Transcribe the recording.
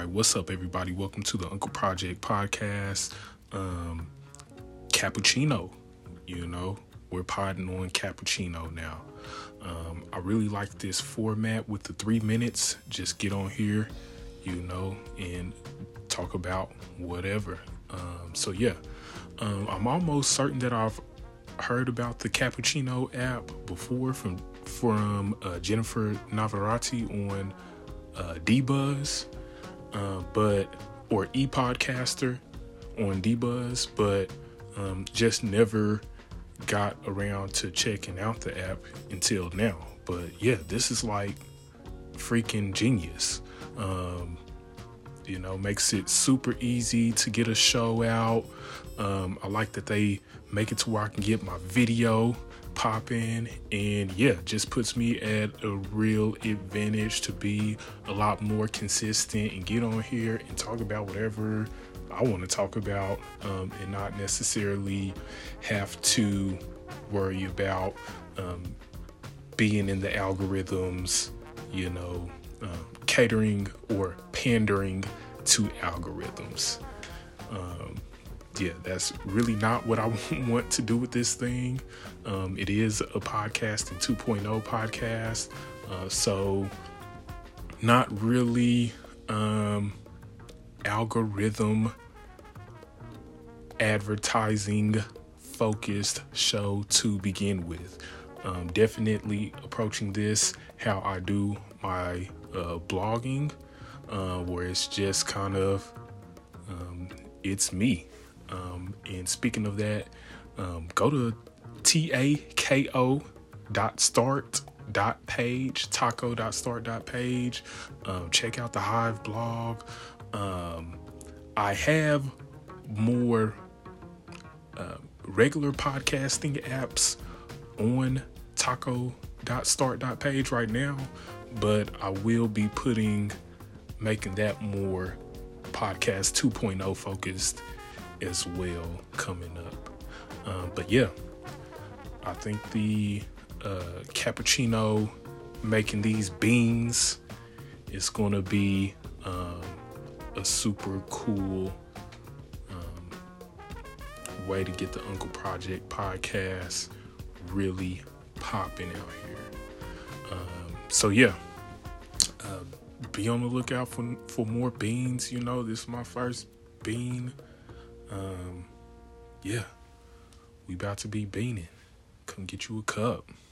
All right, what's up, everybody? Welcome to the Uncle Project podcast. Cappuccino, we're podding on Cappuccino now. I really like this format with the 3 minutes. Just get on here, and talk about whatever. I'm almost certain that I've heard about the Cappuccino app before from Jennifer Navarrete on Dbuzz, or ePodcaster on Dbuzz, but just never got around to checking out the app until now. But yeah, this is like freaking genius. Makes it super easy to get a show out. I like that they make it to where I can get my video popping, and yeah, just puts me at a real advantage to be a lot more consistent and get on here and talk about whatever I want to talk about, and not necessarily have to worry about being in the algorithms, catering or pandering to algorithms. That's really not what I want to do with this thing. It is a podcast, and 2.0 podcast. So not really algorithm advertising focused show to begin with. Definitely approaching this how I do my blogging, where it's just kind of, it's me. And speaking of that, go to taco.start.page, check out the Hive blog. I have more regular podcasting apps on taco.start.page right now, but I will be making that more podcast 2.0 focused as well coming up. But yeah, I think the Cappuccino, making these beans, is going to be a super cool way to get the Uncle Project podcast really popping out here. Be on the lookout for more beans. This is my first bean. We about to be beaning. Come get you a cup.